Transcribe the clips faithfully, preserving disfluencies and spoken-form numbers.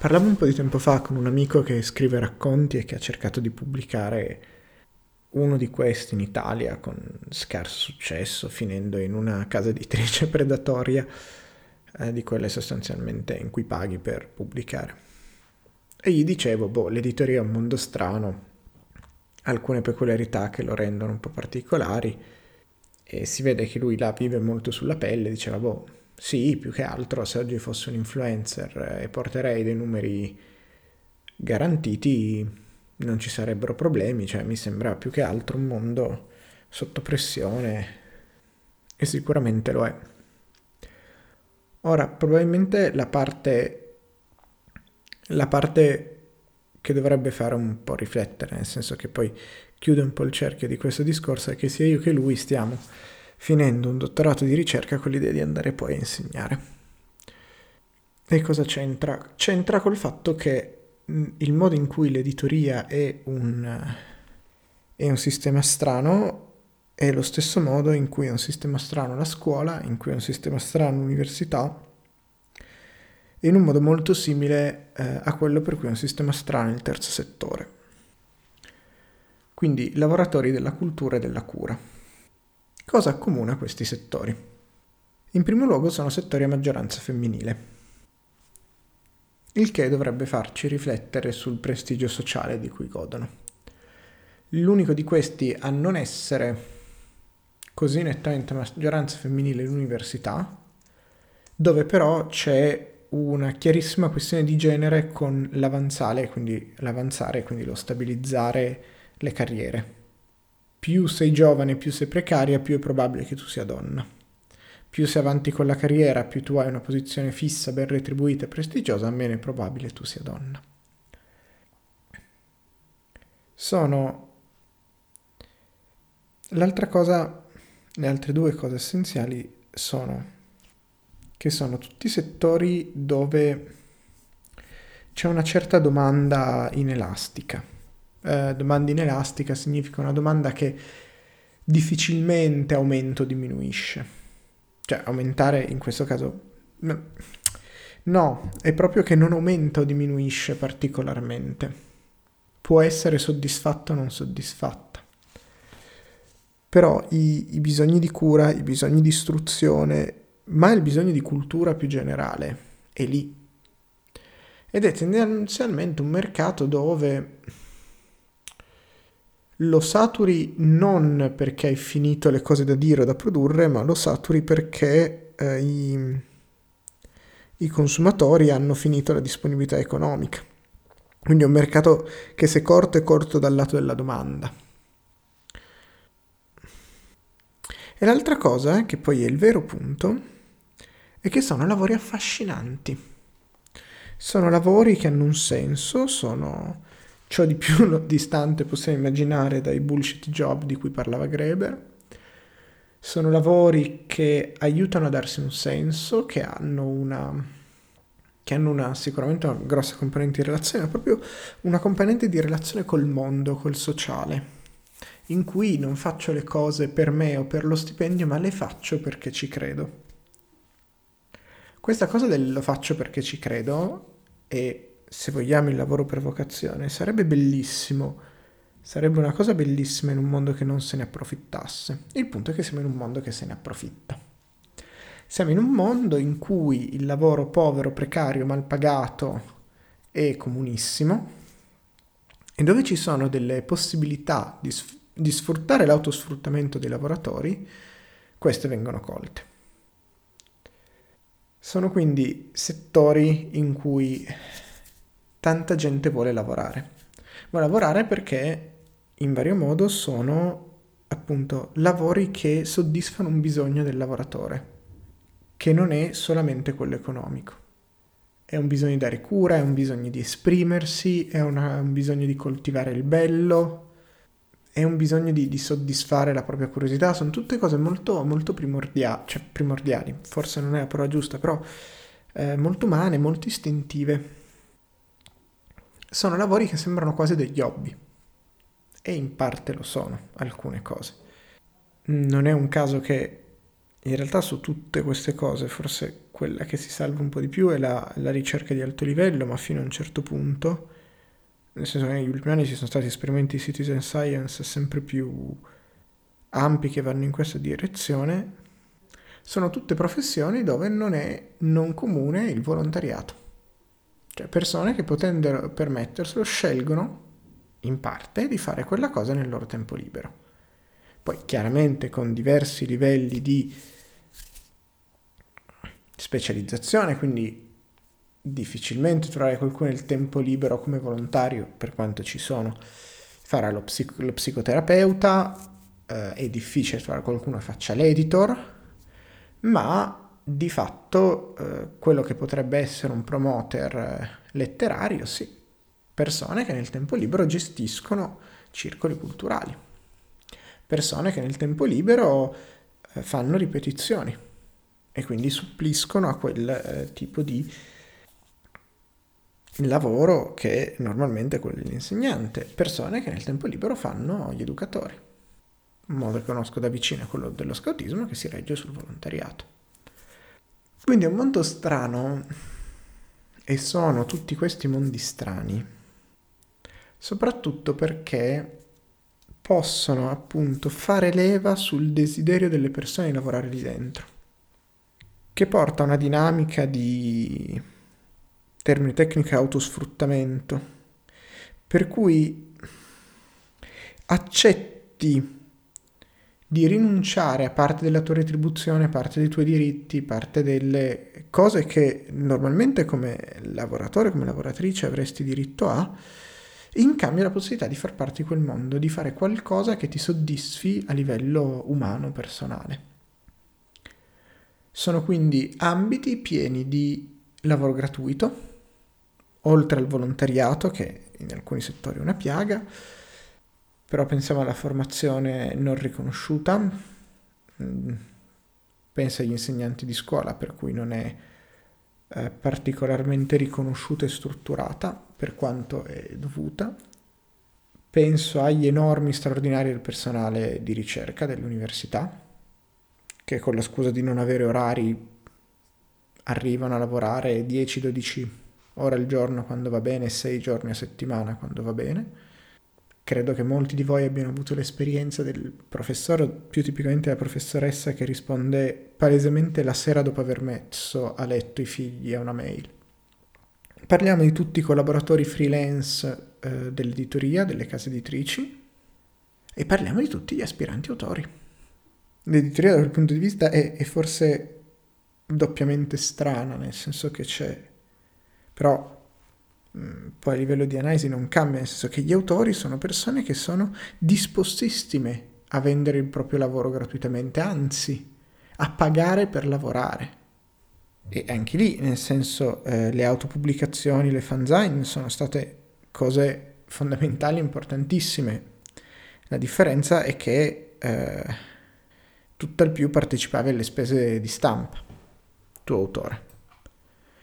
Parlavo un po' di tempo fa con un amico che scrive racconti e che ha cercato di pubblicare uno di questi in Italia con scarso successo, finendo in una casa editrice predatoria, eh, di quelle sostanzialmente in cui paghi per pubblicare. E gli dicevo, boh, l'editoria è un mondo strano, alcune peculiarità che lo rendono un po' particolari, e si vede che lui la vive molto sulla pelle. Diceva, boh, sì, più che altro se oggi fossi un influencer e porterei dei numeri garantiti non ci sarebbero problemi, cioè mi sembra più che altro un mondo sotto pressione, e sicuramente lo è. Ora, probabilmente la parte, la parte che dovrebbe fare un po' riflettere, nel senso che poi chiude un po' il cerchio di questo discorso, è che sia io che lui stiamo finendo un dottorato di ricerca con l'idea di andare poi a insegnare. E cosa c'entra? C'entra col fatto che il modo in cui l'editoria è un, è un sistema strano è lo stesso modo in cui è un sistema strano la scuola, in cui è un sistema strano l'università, in un modo molto simile eh, a quello per cui è un sistema strano il terzo settore. Quindi lavoratori della cultura e della cura. Cosa accomuna questi settori? In primo luogo sono settori a maggioranza femminile, il che dovrebbe farci riflettere sul prestigio sociale di cui godono. L'unico di questi a non essere così nettamente maggioranza femminile è l'università, dove però c'è una chiarissima questione di genere con l'avanzare, quindi l'avanzare, quindi lo stabilizzare le carriere. Più sei giovane, più sei precaria, più è probabile che tu sia donna. Più sei avanti con la carriera, più tu hai una posizione fissa, ben retribuita e prestigiosa, meno è probabile tu sia donna. Sono... L'altra cosa, le altre due cose essenziali sono che sono tutti settori dove c'è una certa domanda inelastica. Uh, domanda inelastica significa una domanda che difficilmente aumenta o diminuisce, cioè aumentare in questo caso no. no, è proprio che non aumenta o diminuisce particolarmente, può essere soddisfatta o non soddisfatta, però i, i bisogni di cura, i bisogni di istruzione, ma il bisogno di cultura più generale è lì, ed è tendenzialmente un mercato dove lo saturi non perché hai finito le cose da dire o da produrre, ma lo saturi perché eh, i, i consumatori hanno finito la disponibilità economica. Quindi è un mercato che, se corto, è corto dal lato della domanda. E l'altra cosa, che poi è il vero punto, è che sono lavori affascinanti. Sono lavori che hanno un senso, sono... ciò di più distante possiamo immaginare dai bullshit job di cui parlava Greber. Sono lavori che aiutano a darsi un senso, che hanno una, che hanno una sicuramente una grossa componente di relazione, ma proprio una componente di relazione col mondo, col sociale, in cui non faccio le cose per me o per lo stipendio, ma le faccio perché ci credo. Questa cosa del lo faccio perché ci credo è, se vogliamo, il lavoro per vocazione. Sarebbe bellissimo, sarebbe una cosa bellissima in un mondo che non se ne approfittasse. Il punto è che siamo in un mondo che se ne approfitta. Siamo in un mondo in cui il lavoro povero, precario, mal pagato è comunissimo, e dove ci sono delle possibilità di, sf- di sfruttare l'autosfruttamento dei lavoratori, queste vengono colte. Sono quindi settori in cui tanta gente vuole lavorare. Vuole lavorare perché in vario modo sono appunto lavori che soddisfano un bisogno del lavoratore, che non è solamente quello economico. È un bisogno di dare cura, è un bisogno di esprimersi, è una, un bisogno di coltivare il bello, è un bisogno di, di soddisfare la propria curiosità. Sono tutte cose molto, molto primordiali, cioè primordiali, forse non è la parola giusta, però eh, molto umane, molto istintive. Sono lavori che sembrano quasi degli hobby, e in parte lo sono, alcune cose. Non è un caso che in realtà su tutte queste cose forse quella che si salva un po' di più è la, la ricerca di alto livello, ma fino a un certo punto, nel senso che negli ultimi anni ci sono stati esperimenti di citizen science sempre più ampi che vanno in questa direzione. Sono tutte professioni dove non è non comune il volontariato, cioè persone che potendo permetterselo scelgono in parte di fare quella cosa nel loro tempo libero. Poi chiaramente con diversi livelli di specializzazione, quindi difficilmente trovare qualcuno nel tempo libero come volontario, per quanto ci sono, farà lo, psico- lo psicoterapeuta, eh, è difficile trovare qualcuno che faccia l'editor, ma di fatto eh, quello che potrebbe essere un promoter letterario, sì, persone che nel tempo libero gestiscono circoli culturali, persone che nel tempo libero eh, fanno ripetizioni e quindi suppliscono a quel eh, tipo di lavoro che normalmente è quello dell'insegnante, persone che nel tempo libero fanno gli educatori, un modo che conosco da vicino è quello dello scoutismo che si regge sul volontariato. Quindi è un mondo strano e sono tutti questi mondi strani, soprattutto perché possono appunto fare leva sul desiderio delle persone di lavorare lì dentro, che porta a una dinamica di, termine tecnico, autosfruttamento, per cui accetti di rinunciare a parte della tua retribuzione, parte dei tuoi diritti, parte delle cose che normalmente come lavoratore, come lavoratrice avresti diritto a, in cambio la possibilità di far parte di quel mondo, di fare qualcosa che ti soddisfi a livello umano, personale. Sono quindi ambiti pieni di lavoro gratuito, oltre al volontariato, che in alcuni settori è una piaga, però pensiamo alla formazione non riconosciuta, pensa agli insegnanti di scuola, per cui non è eh, particolarmente riconosciuta e strutturata, per quanto è dovuta. Penso agli enormi straordinari del personale di ricerca dell'università, che con la scusa di non avere orari arrivano a lavorare dieci dodici ore al giorno quando va bene, sei giorni a settimana quando va bene. Credo che molti di voi abbiano avuto l'esperienza del professore, più tipicamente la professoressa, che risponde palesemente la sera dopo aver messo a letto i figli a una mail. Parliamo di tutti i collaboratori freelance eh, dell'editoria, delle case editrici, e parliamo di tutti gli aspiranti autori. L'editoria dal punto di vista è, è forse doppiamente strana, nel senso che c'è, però mh, poi a livello di analisi non cambia, nel senso che gli autori sono persone che sono dispostissime a vendere il proprio lavoro gratuitamente, anzi a pagare per lavorare. E anche lì, nel senso, eh, le autopubblicazioni, le fanzine sono state cose fondamentali, importantissime. La differenza è che eh, tutt'al più partecipavi alle spese di stampa tuo autore,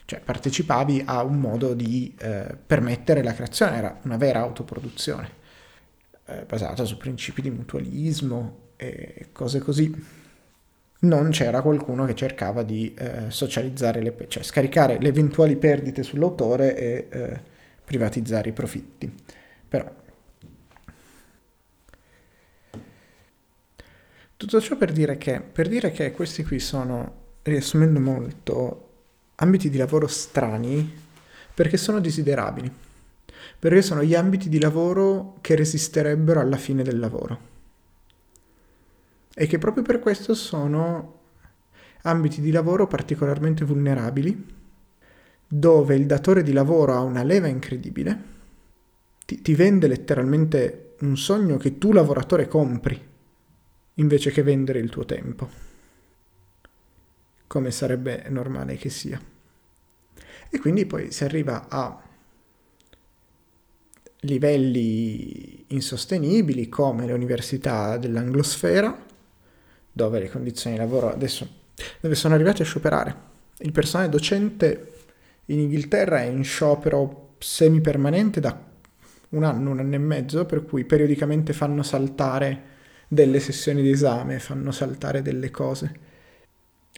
cioè partecipavi a un modo di eh, permettere la creazione, era una vera autoproduzione eh, basata su principi di mutualismo e cose così. Non c'era qualcuno che cercava di eh, socializzare le pe- cioè scaricare le eventuali perdite sull'autore e eh, privatizzare i profitti. Però tutto ciò per dire che per dire che questi qui sono, riassumendo molto, ambiti di lavoro strani perché sono desiderabili, perché sono gli ambiti di lavoro che resisterebbero alla fine del lavoro e che proprio per questo sono ambiti di lavoro particolarmente vulnerabili, dove il datore di lavoro ha una leva incredibile, ti, ti vende letteralmente un sogno che tu lavoratore compri invece che vendere il tuo tempo, come sarebbe normale che sia. E quindi poi si arriva a livelli insostenibili come le università dell'anglosfera, dove le condizioni di lavoro adesso, dove sono arrivati a scioperare. Il personale docente in Inghilterra è in sciopero semipermanente da un anno, un anno e mezzo, per cui periodicamente fanno saltare delle sessioni di esame, fanno saltare delle cose.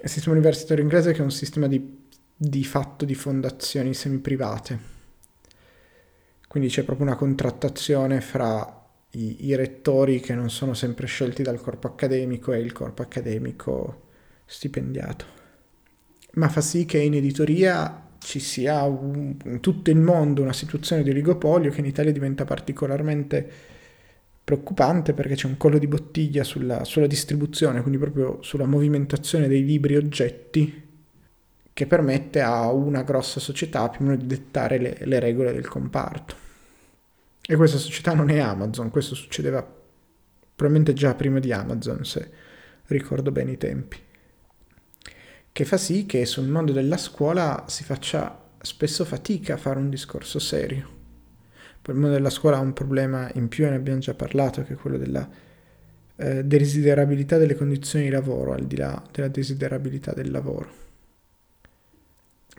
il sistema universitario inglese, che è un sistema di, di fatto di fondazioni semiprivate. Quindi c'è proprio una contrattazione fra i, i rettori, che non sono sempre scelti dal corpo accademico, e il corpo accademico stipendiato. Ma fa sì che in editoria ci sia un, in tutto il mondo una situazione di oligopolio, che in Italia diventa particolarmente preoccupante perché c'è un collo di bottiglia sulla, sulla distribuzione, quindi proprio sulla movimentazione dei libri oggetti, che permette a una grossa società più o meno di dettare le, le regole del comparto. E questa società non è Amazon, questo succedeva probabilmente già prima di Amazon, se ricordo bene i tempi, che fa sì che sul mondo della scuola si faccia spesso fatica a fare un discorso serio. Poi il mondo della scuola ha un problema in più, e ne abbiamo già parlato, che è quello della eh, desiderabilità delle condizioni di lavoro, al di là della desiderabilità del lavoro.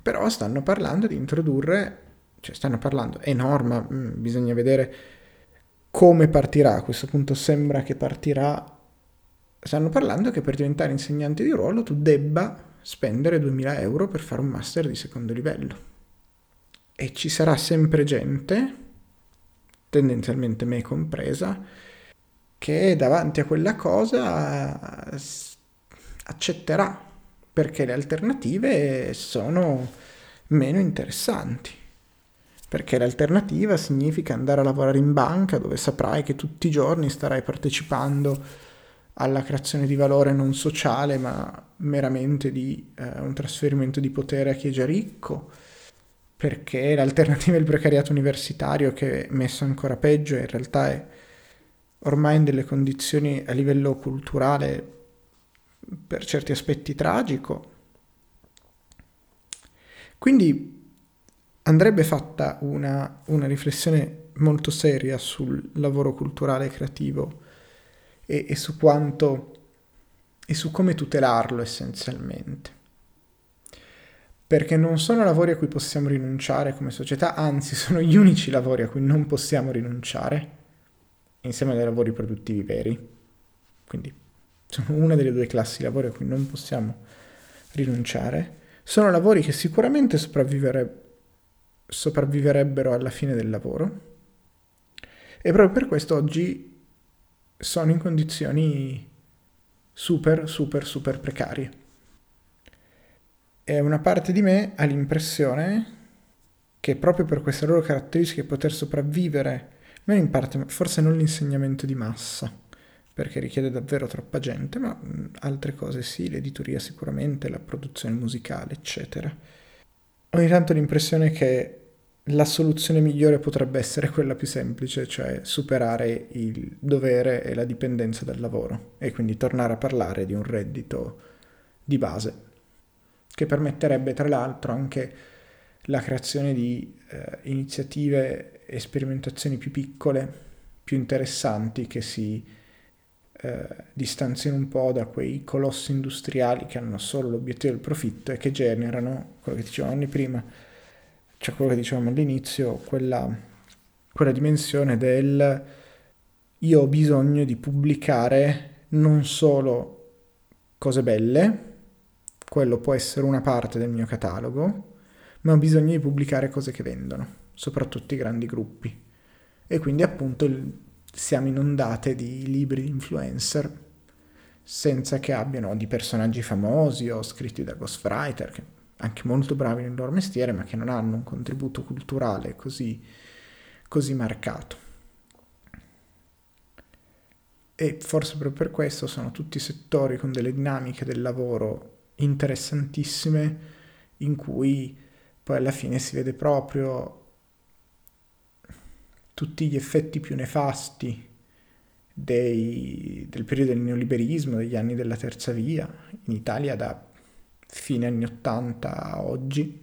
Però stanno parlando di introdurre, cioè stanno parlando, è norma, bisogna vedere come partirà, a questo punto sembra che partirà, stanno parlando che per diventare insegnante di ruolo tu debba spendere duemila euro per fare un master di secondo livello. E ci sarà sempre gente, tendenzialmente me compresa, che davanti a quella cosa accetterà, perché le alternative sono meno interessanti, perché l'alternativa significa andare a lavorare in banca, dove saprai che tutti i giorni starai partecipando alla creazione di valore non sociale, ma meramente di eh, un trasferimento di potere a chi è già ricco, perché l'alternativa è il precariato universitario, che è messo ancora peggio, e in realtà è ormai in delle condizioni a livello culturale per certi aspetti tragico. Quindi andrebbe fatta una, una riflessione molto seria sul lavoro culturale e creativo, e, e su quanto e su come tutelarlo essenzialmente, perché non sono lavori a cui possiamo rinunciare come società, anzi sono gli unici lavori a cui non possiamo rinunciare, insieme ai lavori produttivi veri. Quindi sono una delle due classi di lavori a cui non possiamo rinunciare. Sono lavori che sicuramente sopravvivere... sopravviverebbero alla fine del lavoro, e proprio per questo oggi sono in condizioni super, super, super precarie. E una parte di me ha l'impressione che proprio per queste loro caratteristiche poter sopravvivere, non in parte, forse non l'insegnamento di massa, perché richiede davvero troppa gente, ma altre cose sì, l'editoria sicuramente, la produzione musicale, eccetera. Ogni tanto ho l'impressione che la soluzione migliore potrebbe essere quella più semplice, cioè superare il dovere e la dipendenza dal lavoro, e quindi tornare a parlare di un reddito di base, che permetterebbe tra l'altro anche la creazione di eh, iniziative e sperimentazioni più piccole, più interessanti, che si Eh, distanziano un po' da quei colossi industriali che hanno solo l'obiettivo del profitto, e che generano quello che dicevamo anni prima, cioè quello che dicevamo all'inizio, quella, quella dimensione del io ho bisogno di pubblicare non solo cose belle, quello può essere una parte del mio catalogo, ma ho bisogno di pubblicare cose che vendono, soprattutto i grandi gruppi, e quindi appunto il siamo inondate di libri influencer, senza che abbiano di personaggi famosi o scritti da ghostwriter, che anche molto bravi nel loro mestiere, ma che non hanno un contributo culturale così, così marcato. E forse proprio per questo sono tutti settori con delle dinamiche del lavoro interessantissime, in cui poi alla fine si vede proprio tutti gli effetti più nefasti dei, del periodo del neoliberismo, degli anni della terza via, in Italia da fine anni ottanta a oggi,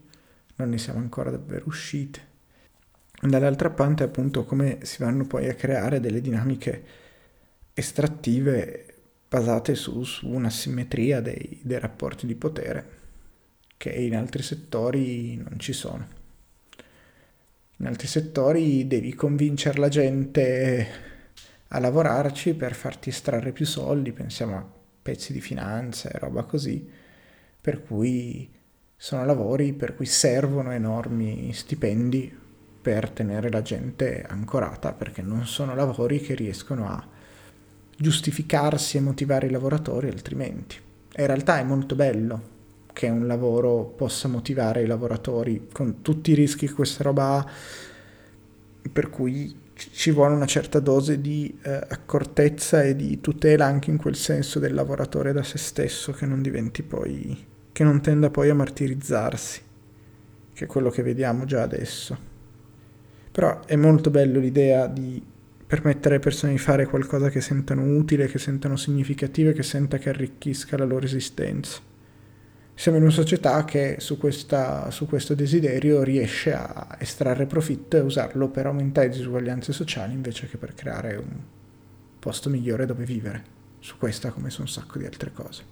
non ne siamo ancora davvero uscite. Dall'altra parte appunto come si vanno poi a creare delle dinamiche estrattive basate su, su un'asimmetria dei, dei rapporti di potere, che in altri settori non ci sono. In altri settori devi convincere la gente a lavorarci per farti estrarre più soldi, pensiamo a pezzi di finanza e roba così, per cui sono lavori per cui servono enormi stipendi per tenere la gente ancorata, perché non sono lavori che riescono a giustificarsi e motivare i lavoratori altrimenti. E in realtà è molto bello che un lavoro possa motivare i lavoratori, con tutti i rischi che questa roba ha, per cui ci vuole una certa dose di eh, accortezza e di tutela anche in quel senso del lavoratore da se stesso, che non diventi poi, che non tenda poi a martirizzarsi, che è quello che vediamo già adesso. Però è molto bello l'idea di permettere alle persone di fare qualcosa che sentano utile, che sentano significativo e che senta che arricchisca la loro esistenza. Siamo in una società che su, questa, su questo desiderio riesce a estrarre profitto e usarlo per aumentare le disuguaglianze sociali invece che per creare un posto migliore dove vivere. Su questa, come su un sacco di altre cose.